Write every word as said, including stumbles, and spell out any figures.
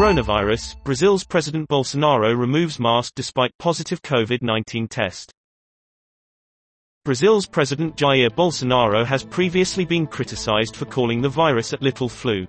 Coronavirus, Brazil's President Bolsonaro removes mask despite positive COVID nineteen test. Brazil's President Jair Bolsonaro has previously been criticized for calling the virus a little flu.